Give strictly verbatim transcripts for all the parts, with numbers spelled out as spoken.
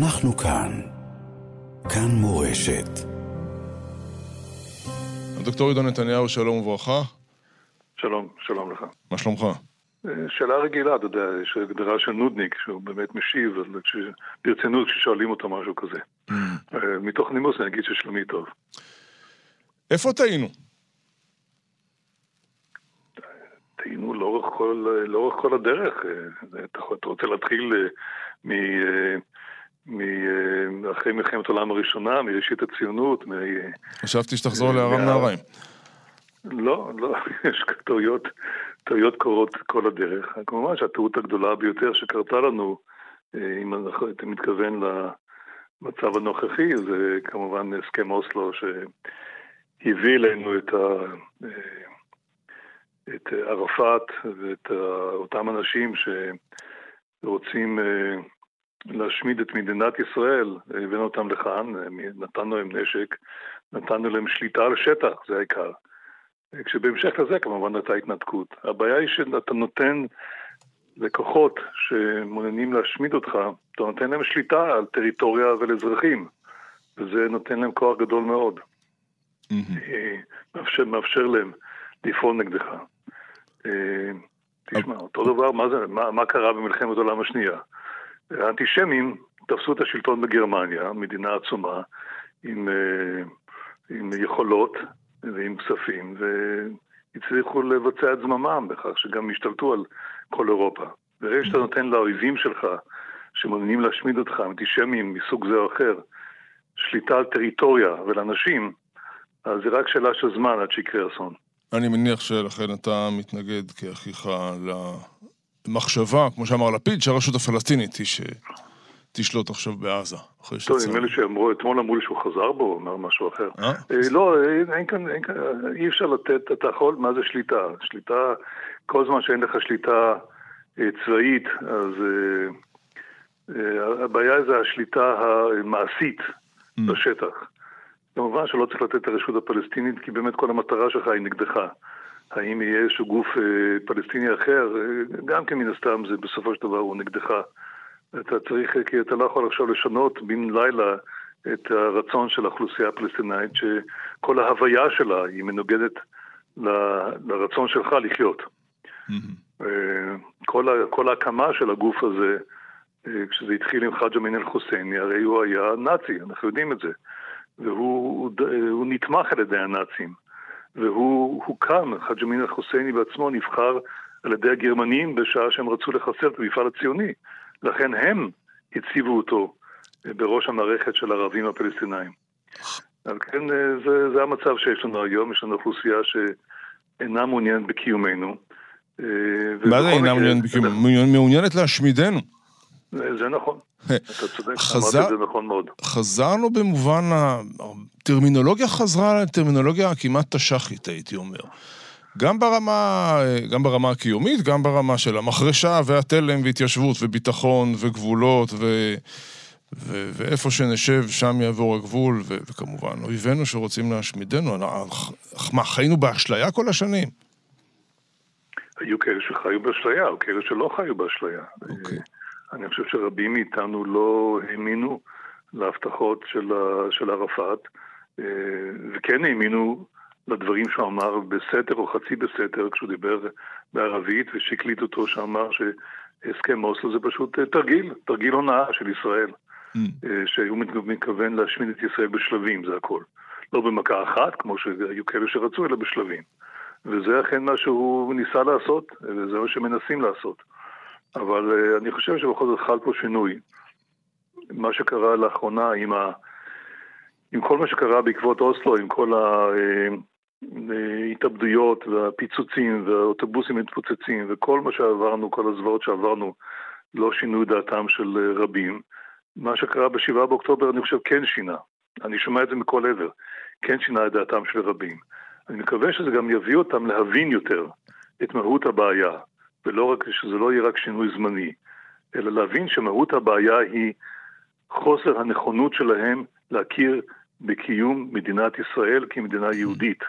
אנחנו כאן, כאן מורשת. הדוקטור עידו נתניהו, שלום וברכה. שלום, שלום לך. מה שלומך? שאלה רגילה, אתה יודע, יש הגדרה של נודניק, שהוא באמת משיב, אז ברצינות ששואלים אותו משהו כזה. מתוך נימוס אני אגיד ששלומי טוב. איפה טעינו? טעינו לאורך כל, לאורך כל הדרך. אתה רוצה להתחיל מ... אחרי מלחמת העולם הראשונה, מראשית הציונות. חשבתי שתחזור לארם נהריים. לא, לא, יש טעויות, טעויות קורות כל הדרך. כמובן שהטעות הגדולה ביותר שקרתה לנו, אם אתה מתכוון למצב הנוכחי, זה כמובן הסכם אוסלו שהביא לנו את, ה, את ערפאת ואת אותם אנשים שרוצים להשמיד את מדינת ישראל, הבאנו אותם לכאן, נתנו להם נשק, נתנו להם שליטה על שטח, זה העיקר. כשבהמשך לזה כמובן הייתה התנתקות. הבעיה היא שאתה נותן לכוחות שמעוניינים להשמיד אותך, אתה נותן להם שליטה על טריטוריה ועל אזרחים, וזה נותן להם כוח גדול מאוד. מאפשר, מאפשר להם לפעול נגדך. תשמע, אותו דבר, מה זה, מה, מה קרה במלחמת העולם השנייה? האנטישמים תפסו את השלטון בגרמניה, מדינה עצומה, עם, עם יכולות ועם כספים, והצליחו לבצע את זממם בכך, שגם השתלטו על כל אירופה. וראי שאתה נותן לאויבים שלך, שמעוניינים להשמיד אותך, אנטישמים מסוג זה או אחר, שליטה על טריטוריה ולאנשים, אז זה רק שאלה של זמן עד שיקרה אסון. אני מניח שלכן אתה מתנגד כאחיך ל... מחשבה, כמו שאמר לפיד, שהרשות הפלסטינית היא שתשלוט עכשיו בעזה. טוב, נראה לי שאמרו, אתמול אמרו לי שהוא חזר בו, אמר משהו אחר. לא, אין כאן, אי אפשר לתת, אתה יכול, מה זה שליטה? שליטה, כל זמן שאין לך שליטה צבאית, אז הבעיה זה השליטה המעשית בשטח. כמובן שלא צריך לתת את הרשות הפלסטינית, כי באמת כל המטרה שלך היא נגדך. האם יהיה איזשהו גוף פלסטיני אחר, גם כמין הסתם זה בסופו של דבר הוא נגדך. אתה צריך, כי אתה לא יכול עכשיו לשנות בין לילה את הרצון של האוכלוסייה הפלסטינאית, שכל ההוויה שלה היא מנוגדת ל, לרצון שלך לחיות. Mm-hmm. כל, ה, כל ההקמה של הגוף הזה, כשזה התחיל עם חאג' אמין אל-חוסייני, הרי הוא היה נאצי, אנחנו יודעים את זה. והוא הוא, הוא נתמך על ידי הנאצים. והוא הוקם, חאג' אמין אל-חוסייני בעצמו נבחר על ידי הגרמנים בשעה שהם רצו לחסל את המפעל הציוני. לכן הם הציבו אותו בראש המערכת של הערבים הפלסטינאים. על כן זה, זה המצב שיש לנו היום, יש לנו אוכלוסייה שאינה מעוניינת בקיומנו. מה זה אינה מעוניינת בקיומנו? מעוניינת להשמידנו. זה נכון. אתה צודק, אמרת את זה נכון מאוד. חזרנו במובן, הטרמינולוגיה חזרה לטרמינולוגיה כמעט תשחית, הייתי אומר. גם ברמה, גם ברמה הקיומית, גם ברמה של המחרשה והתלם והתיישבות וביטחון וגבולות ו... ו... ואיפה שנשב, שם יעבור הגבול, ו... וכמובן, אויבינו שרוצים להשמידנו, מה, חיינו באשליה כל השנים? היו כאלה שחיו באשליה, או כאלה שלא חיו באשליה. אוקיי. אני חושב שרבים מאיתנו לא האמינו להבטחות של, ה, של ערפאת, וכן האמינו לדברים שהוא אמר בסתר או חצי בסתר, כשהוא דיבר בערבית, ושקליט אותו שאמר שהסכם אוסלו זה פשוט תרגיל, תרגיל הונאה של ישראל, mm. שהוא מתכוון להשמיד את ישראל בשלבים, זה הכל. לא במכה אחת, כמו שהיו כאלה שרצו, אלא בשלבים. וזה אכן מה שהוא ניסה לעשות, וזה מה שמנסים לעשות. אבל uh, אני חושב שבכל זאת חל פה שינוי. מה שקרה לאחרונה עם, ה... עם כל מה שקרה בעקבות אוסלו, עם כל ההתאבדויות והפיצוצים והאוטובוסים מתפוצצים וכל מה שעברנו, כל הזוועות שעברנו, לא שינו דעתם של רבים. מה שקרה בשבעה באוקטובר אני חושב כן שינה. אני שומע את זה מכל עבר. כן שינה את דעתם של רבים. אני מקווה שזה גם יביא אותם להבין יותר את מהות הבעיה. ולא רק שזה לא יהיה רק שינוי זמני, אלא להבין שמהות הבעיה היא חוסר הנכונות שלהם להכיר בקיום מדינת ישראל כמדינה יהודית,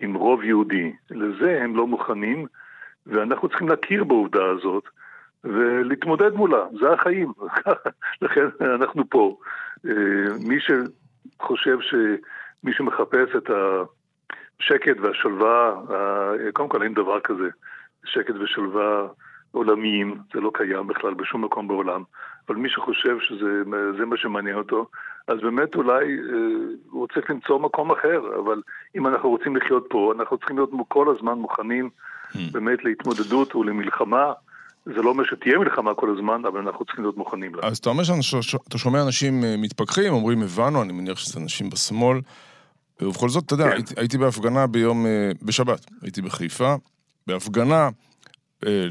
עם רוב יהודי. לזה הם לא מוכנים, ואנחנו צריכים להכיר בעובדה הזאת, ולהתמודד מולה, זה החיים. לכן אנחנו פה. מי שחושב שמי שמחפש את השקט והשלווה, קודם כל אין דבר כזה, שקט ושלווה עולמיים, זה לא קיים בכלל בשום מקום בעולם, אבל מי שחושב שזה מה שמעניין אותו, אז באמת אולי הוא צריך למצוא מקום אחר, אבל אם אנחנו רוצים לחיות פה, אנחנו צריכים להיות כל הזמן מוכנים באמת להתמודדות ולמלחמה, זה לא אומר שתהיה מלחמה כל הזמן, אבל אנחנו צריכים להיות מוכנים לה. אז אתה אומר שאתה שומע אנשים מתפקחים, אומרים, הבנו, אני מניח שזה אנשים בשמאל, ובכל זאת, אתה יודע, הייתי בהפגנה ביום, בשבת, הייתי בחיפה, בהפגנה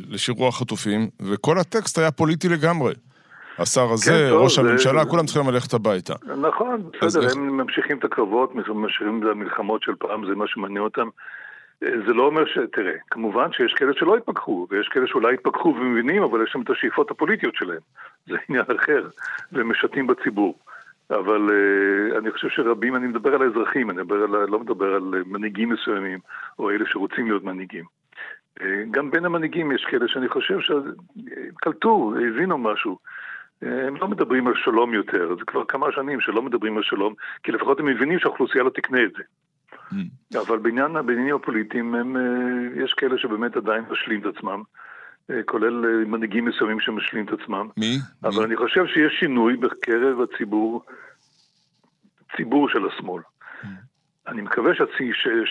לשירוע חטופים, וכל הטקסט היה פוליטי לגמרי. השר הזה, ראש הממשלה, כולם צריכים ללכת הביתה. נכון, בסדר, הם ממשיכים את הקרבות, ממשיכים את המלחמות של פעם, זה מה שמעניין אותם. זה לא אומר ש... תראה, כמובן שיש כאלה שלא התפקחו, ויש כאלה שאולי התפקחו ומבינים, אבל יש שם את השאיפות הפוליטיות שלהם. זה עניין אחר, והם משתים בציבור. אבל uh, אני חושב שרבים, אני מדבר על האזרחים, אני מדבר על, לא מדבר על מנהיגים מסוימים, או אלה שרוצים להיות מנהיגים. Uh, גם בין המנהיגים יש כאלה שאני חושב שקלטו, הבינו משהו. Uh, הם לא מדברים על שלום יותר, זה כבר כמה שנים שלא מדברים על שלום, כי לפחות הם מבינים שהאוכלוסייה לא תקנה את זה. אבל בעניין הבניינים הפוליטיים יש כאלה שבאמת עדיין משלים את עצמם, כולל מנהיגים מסוימים שמשלים את עצמם. מי? אבל אני חושב שיש שינוי בקרב הציבור, ציבור של השמאל. אני מקווה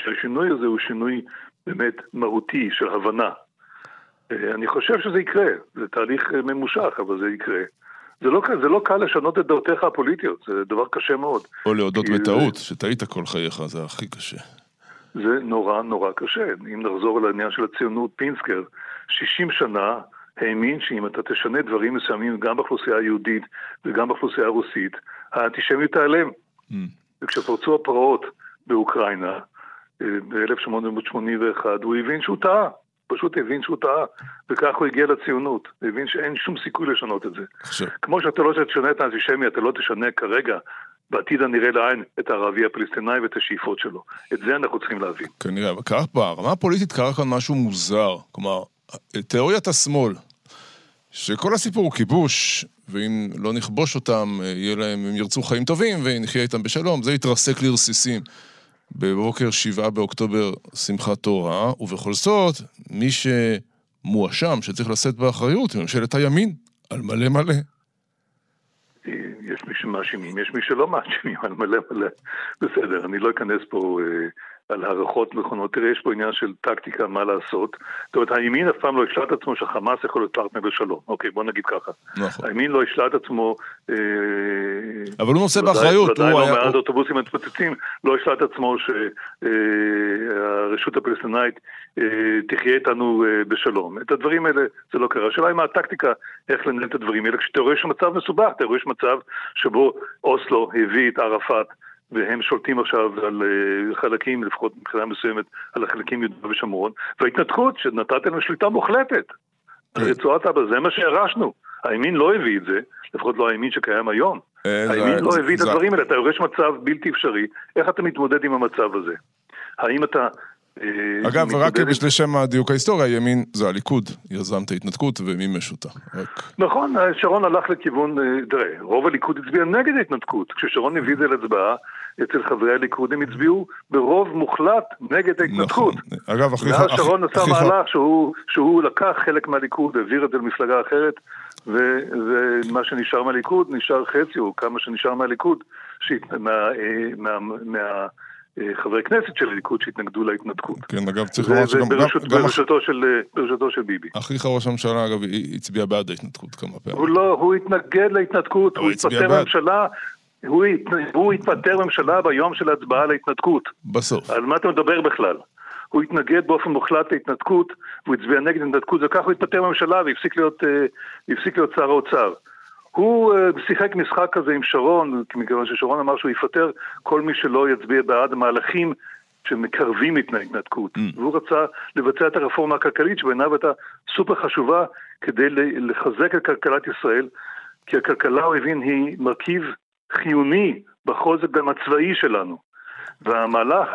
שהשינוי הזה הוא שינוי באמת מהותי של הבנה. אני חושב שזה יקרה, זה תהליך ממושך, אבל זה יקרה. זה לא, זה לא קל לשנות את דעותיך הפוליטיות, זה דבר קשה מאוד. או להודות בטעות, שטעית כל חייך, זה הכי קשה. זה נורא נורא קשה. אם נחזור על העניין של הציונות, פינסקר, שישים שנה האמין שאם אתה תשנה דברים מסוימים גם באוכלוסייה היהודית וגם באוכלוסייה הרוסית, האנטישמיות תיעלם. Mm. וכשפרצו הפרעות באוקראינה, ב-אלף שמונה מאות שמונים ואחת, הוא הבין שהוא טעה. פשוט הבין שהוא טעה, וכך הוא הגיע לציונות, הבין שאין שום סיכוי לשנות את זה. עכשיו. כמו שאתה לא תשנה את האנטישמיה, אתה לא תשנה כרגע, בעתיד הנראה לעין, את הערבי הפלסטיני ואת השאיפות שלו. את זה אנחנו צריכים להבין. כנראה, אבל כך ברמה הפוליטית קרה כאן משהו מוזר, כלומר, תיאוריית השמאל, שכל הסיפור הוא כיבוש, ואם לא נכבוש אותם, יהיה להם, הם ירצו חיים טובים, ונחיה איתם בשלום, זה יתרסק לרסיסים. בבוקר שבעה באוקטובר שמחת תורה, ובכל זאת, מי שמואשם שצריך לשאת באחריות, ממשלת הימין, על מלא מלא. יש מי שמאשימים, יש מי שלא מאשימים, על מלא מלא. בסדר, אני לא אכנס פה אה, על הערכות מכונות, תראה, יש פה עניין של טקטיקה, מה לעשות. זאת אומרת, הימין אף פעם לא השלה את עצמו שחמאס יכול להיות פרטנר בשלום. אוקיי, בוא נגיד ככה. נכון. הימין לא השלה את עצמו... אה, אבל הוא נושא באחריות. ודאי לא מעט אוטובוסים מתפוצצים, לא השלה את עצמו שהרשות הפלסטינאית תחיה איתנו בשלום. את הדברים האלה זה לא קרה. השאלה היא מה הטקטיקה, איך לנהל את הדברים האלה, כשאתה רואה שמצב מסובך, אתה רואה שמצב שבו אוסלו הביא את ערפאת, והם שולטים עכשיו על חלקים, לפחות מבחינה מסוימת, על החלקים יהודה ושומרון, וההתנתקות שנתת לנו שליטה מוחלטת. רצועת אבא, זה מה שהרשנו. הימין לא הביא את זה, לפחות לא הימין שקיים היום. הימין לא הביא את הדברים האלה, אתה רואה שמצב בלתי אפשרי, איך אתה מתמודד עם המצב הזה? האם אתה... אגב, רק לשם הדיוק ההיסטוריה, ימין זה הליכוד, יזם את ההתנתקות ומימש אותה. נכון, שרון הלך לכיוון, תראה, רוב הליכוד הצביע נגד ההתנתקות, כששרון הביא את זה להצבעה, אצל חברי הליכוד הם הצביעו ברוב מוחלט נגד ההתנתקות. אגב, שרון עשה מהלך שהוא לקח חלק מהליכוד, העביר את זה למפלגה אחרת, ומה שנשאר מהליכוד, נשאר חצי או כמה שנשאר מהליכוד, מה... חברי כנסת של הליכוד שהתנגדו להתנתקות. כן, אגב, צריך לומר שגם... ברשותו של ביבי. אחיך ראש הממשלה, אגב, הצביע בעד ההתנתקות כמה פעמים. הוא לא, הוא התנגד להתנתקות, הוא התפטר בממשלה, הוא התפטר בממשלה ביום של ההצבעה להתנתקות. בסוף. על מה אתה מדבר בכלל? הוא התנגד באופן מוחלט להתנתקות, והוא הצביע נגד התנתקות, וכך הוא התפטר בממשלה והפסיק להיות שר האוצר. הוא שיחק משחק כזה עם שרון, מכיוון ששרון אמר שהוא יפטר כל מי שלא יצביע בעד המהלכים שמקרבים את ההתנתקות. Mm. והוא רצה לבצע את הרפורמה הכלכלית שבעיניו הייתה סופר חשובה כדי לחזק את כלכלת ישראל, כי הכלכלה, הוא הבין, היא מרכיב חיוני בחוזק גם הצבאי שלנו. והמהלך,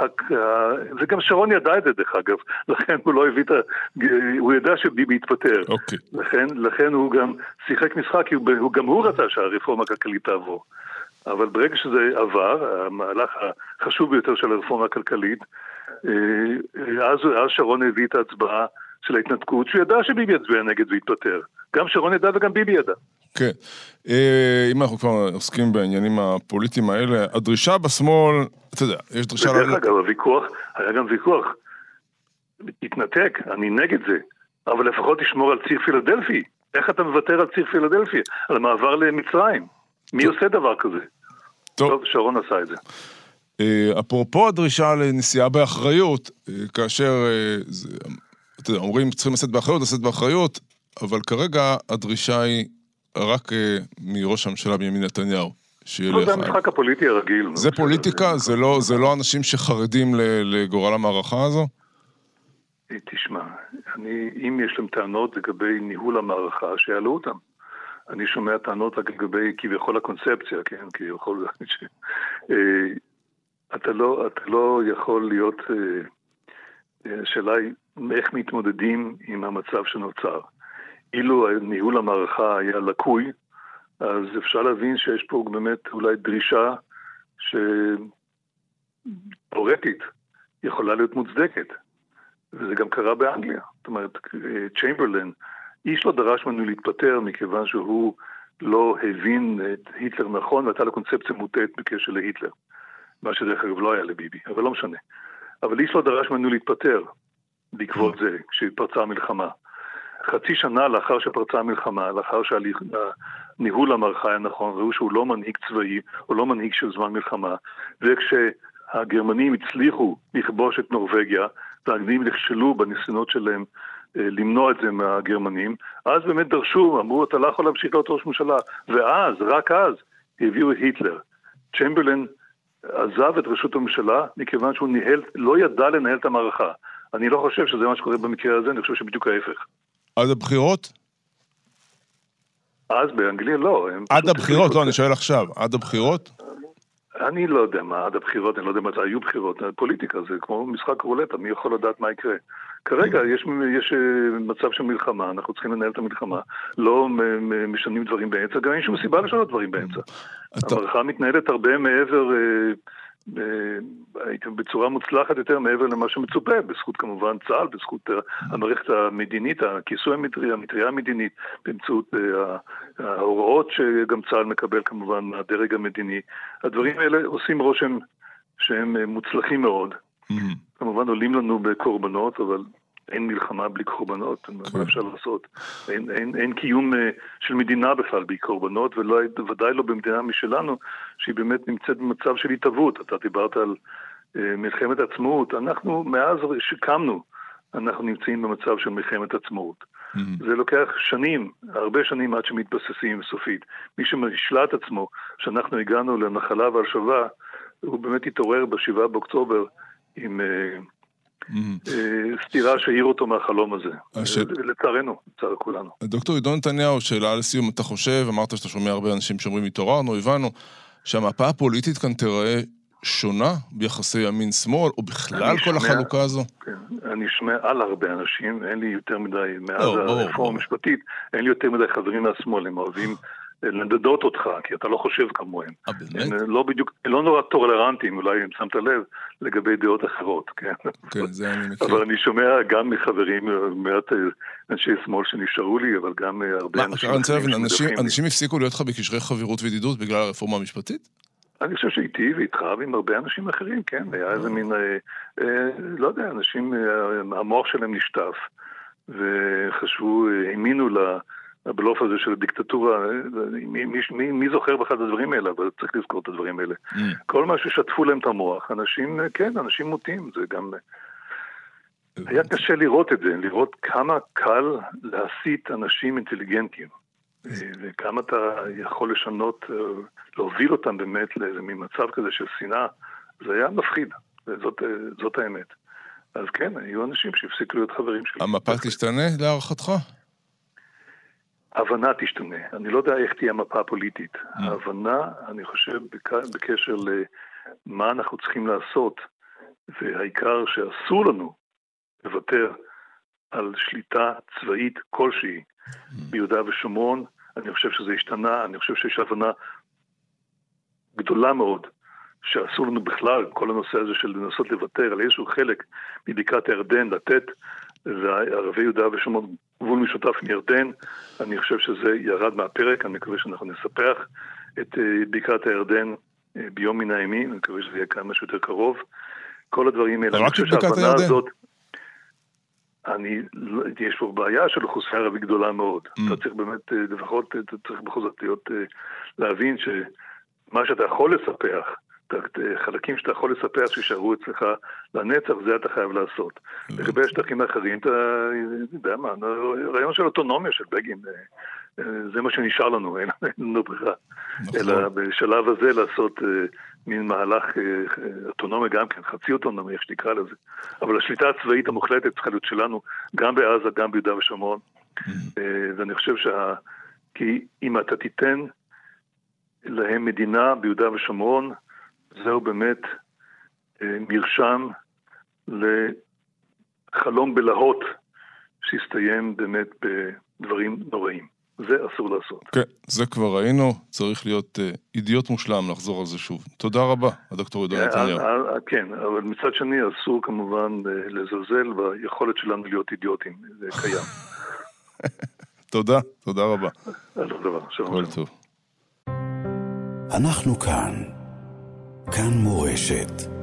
וגם שרון ידע את זה דרך אגב, לכן הוא לא הביא את ה... הוא ידע שביבי יתפטר. אוקיי. לכן, לכן הוא גם שיחק משחק, הוא גם הוא רצה שהרפורמה הכלכלית תעבור. אבל ברגע שזה עבר, המהלך החשוב ביותר של הרפורמה הכלכלית, אז, אז שרון הביא את ההצבעה של ההתנתקות, שהוא ידע שביבי יצביע נגד והתפטר. גם שרון ידע וגם ביבי ידע. כן. אם אנחנו כבר עוסקים בעניינים הפוליטיים האלה, הדרישה בשמאל, אתה יודע, יש דרישה... בדרך אגב, הוויכוח, היה גם ויכוח. התנתק, אני נגד זה, אבל לפחות תשמור על ציר פילדלפי. איך אתה מוותר על ציר פילדלפי? על המעבר למצרים. מי עושה דבר כזה? טוב, שרון עשה את זה. אפרופו הדרישה לנסיעה באחריות, כאשר, אתה יודע, אומרים, צריכים לשאת באחריות, לשאת באחריות, אבל כרגע הדרישה היא רק מראש הממשלה בנימין נתניהו. לא, זה המשחק הפוליטי הרגיל. זה פוליטיקה? זה לא, זה לא אנשים שחרדים לגורל המערכה הזו? תשמע, אני, אם יש להם טענות לגבי ניהול המערכה, שיעלו אותם. אני שומע טענות לגבי כביכול הקונספציה, כן, כביכול... אתה לא, אתה לא יכול להיות... השאלה היא איך מתמודדים עם המצב שנוצר. אילו ניהול המערכה היה לקוי, אז אפשר להבין שיש פה באמת אולי דרישה שתאורטית יכולה להיות מוצדקת. וזה גם קרה באנגליה. זאת אומרת, צ'יימברלן, איש לא דרש ממנו להתפטר מכיוון שהוא לא הבין את היטלר נכון, והייתה לו קונספציה מוטעת בקשר להיטלר. מה שדרך אגב לא היה לביבי, אבל לא משנה. אבל איש לא דרש ממנו להתפטר בעקבות זה, כשהתפרצה המלחמה. חצי שנה לאחר שפרצה המלחמה, לאחר שהניהול המערכה היה נכון, ראו שהוא לא מנהיג צבאי, או לא מנהיג של זמן מלחמה, וכשהגרמנים הצליחו לכבוש את נורבגיה, והאנגלים נכשלו בניסיונות שלהם למנוע את זה מהגרמנים, אז באמת דרשו, אמרו, אתה לא יכול להמשיך להיות ראש ממשלה, ואז, רק אז, הביאו את היטלר. צ'מברלן עזב את רשות הממשלה, מכיוון שהוא ניהל, לא ידע לנהל את המערכה. אני לא חושב שזה מה שקורה במקרה הזה, אני חושב שבדיוק ההפך. עד הבחירות? אז באנגליה לא. עד הבחירות, לא, אני שואל עכשיו. עד הבחירות? אני לא יודע מה עד הבחירות, אני לא יודע מה, היו בחירות, פוליטיקה, זה כמו משחק רולטה, מי יכול לדעת מה יקרה? כרגע יש, יש מצב של מלחמה, אנחנו צריכים לנהל את המלחמה, לא משנים דברים באמצע, גם אין שום סיבה לשנות דברים באמצע. המערכה מתנהלת הרבה מעבר, בצורה מוצלחת יותר מעבר למה שמצופה, בזכות כמובן צה"ל, בזכות המערכת המדינית, הכיסוי המטריה, המטריה המדינית, באמצעות ההוראות שגם צה"ל מקבל כמובן הדרג המדיני. הדברים האלה עושים רושם שהם מוצלחים מאוד. כמובן עולים לנו בקורבנות, אבל אין מלחמה בלי קורבנות, מה אפשר לעשות? אין, אין, אין קיום של מדינה בכלל בלי קורבנות, וודאי לא במדינה משלנו, שהיא באמת נמצאת במצב של התאבות. אתה דיברת על מלחמת עצמאות. אנחנו, מאז שקמנו, אנחנו נמצאים במצב של מלחמת עצמאות. זה לוקח שנים, הרבה שנים עד שמתבססים סופית. מי שמשלה את עצמו, שאנחנו הגענו לנחלה והשבה, הוא באמת התעורר בשבעה באוקטובר עם... סתירה שהעיר אותו מהחלום הזה לצערנו, לצער כולנו. דוקטור עידו נתניהו, שאלה לסיום, אתה חושב, אמרת שאתה שומע הרבה אנשים שאומרים התעוררנו, הבנו שהמפה הפוליטית כאן תראה שונה ביחסי ימין שמאל או בכלל כל החלוקה הזו? אני שומע על הרבה אנשים, אין לי יותר מדי, מאז הרפורמה המשפטית אין לי יותר מדי חברים מהשמאל, הם אוהבים לנדדות אותך, כי אתה לא חושב כמוהם. הם לא בדיוק, הם לא נורא טורלרנטים, אולי אם שמת לב, לגבי דעות אחרות, כן? כן, זה אני מכיר. אבל אני שומע גם מחברים, מעט אנשי שמאל שנשארו לי, אבל גם הרבה אנשים... אנשים הפסיקו להיות לך בקשרי חברות וידידות בגלל הרפורמה המשפטית? אני חושב שאיתי ואיתך ועם הרבה אנשים אחרים, כן? היה איזה מין, לא יודע, אנשים, המוח שלהם נשטף, וחשבו, האמינו לה... הבלוף הזה של הדיקטטורה, מי, מי, מי זוכר בכלל את הדברים האלה, אבל צריך לזכור את הדברים האלה. Mm. כל מה ששטפו להם את המוח, אנשים, כן, אנשים מוטים, זה גם... היה קשה לראות את זה, לראות כמה קל להסית אנשים אינטליגנטיים, mm. וכמה אתה יכול לשנות, להוביל אותם באמת לאיזה ממצב כזה של שנאה, זה היה מפחיד, זאת, זאת האמת. אז כן, היו אנשים שהפסיקו להיות חברים שלי. המפה תשתנה להערכתך? הבנה תשתנה. אני לא יודע איך תהיה מפה פוליטית. ההבנה, אני חושב, בקשר מה אנחנו צריכים לעשות, והעיקר שאסור לנו לוותר על שליטה צבאית כלשהי ביהודה ושומרון. אני חושב שזה השתנה, אני חושב שיש הבנה גדולה מאוד שאסור לנו בכלל, כל הנושא הזה של לנסות לוותר על איזשהו חלק מבקעת הירדן, לתת לערבי יהודה ושומרון גבול משותף עם ירדן. אני חושב שזה ירד מהפרק, אני מקווה שאנחנו נספח את בקעת הירדן ביום מן הימים, אני מקווה שזה יהיה כמה שיותר קרוב. כל הדברים האלה, אני חושב שההבנה הזאת, אני, יש פה בעיה של אוכלוסייה ערבית גדולה מאוד. Mm. אתה צריך באמת, לפחות, אתה צריך בכל זאת להיות, להבין שמה שאתה יכול לספח, חלקים שאתה יכול לספח שישארו אצלך לנצח, זה אתה חייב לעשות. לגבי השטחים האחרים, אתה יודע מה, הרעיון של אוטונומיה של בגין, זה מה שנשאר לנו, אין לנו ברירה. אלא בשלב הזה לעשות מין מהלך אוטונומיה גם כן, חצי אוטונומיה, איך שתקרא לזה. אבל השליטה הצבאית המוחלטת צריכה להיות שלנו, גם בעזה, גם ביהודה ושומרון. ואני חושב שה... כי אם אתה תיתן להם מדינה ביהודה ושומרון, זהו באמת מרשם לחלום בלהות שהסתיים באמת בדברים נוראים. זה אסור לעשות. כן, זה כבר ראינו, צריך להיות אידיוט מושלם לחזור על זה שוב. תודה רבה, הדוקטור עידו נתניהו. כן, אבל מצד שני אסור כמובן לזלזל ביכולת שלנו להיות אידיוטים, זה קיים. תודה, תודה רבה. על דבר, כל טוב. אנחנו כאן. כאן מורשת.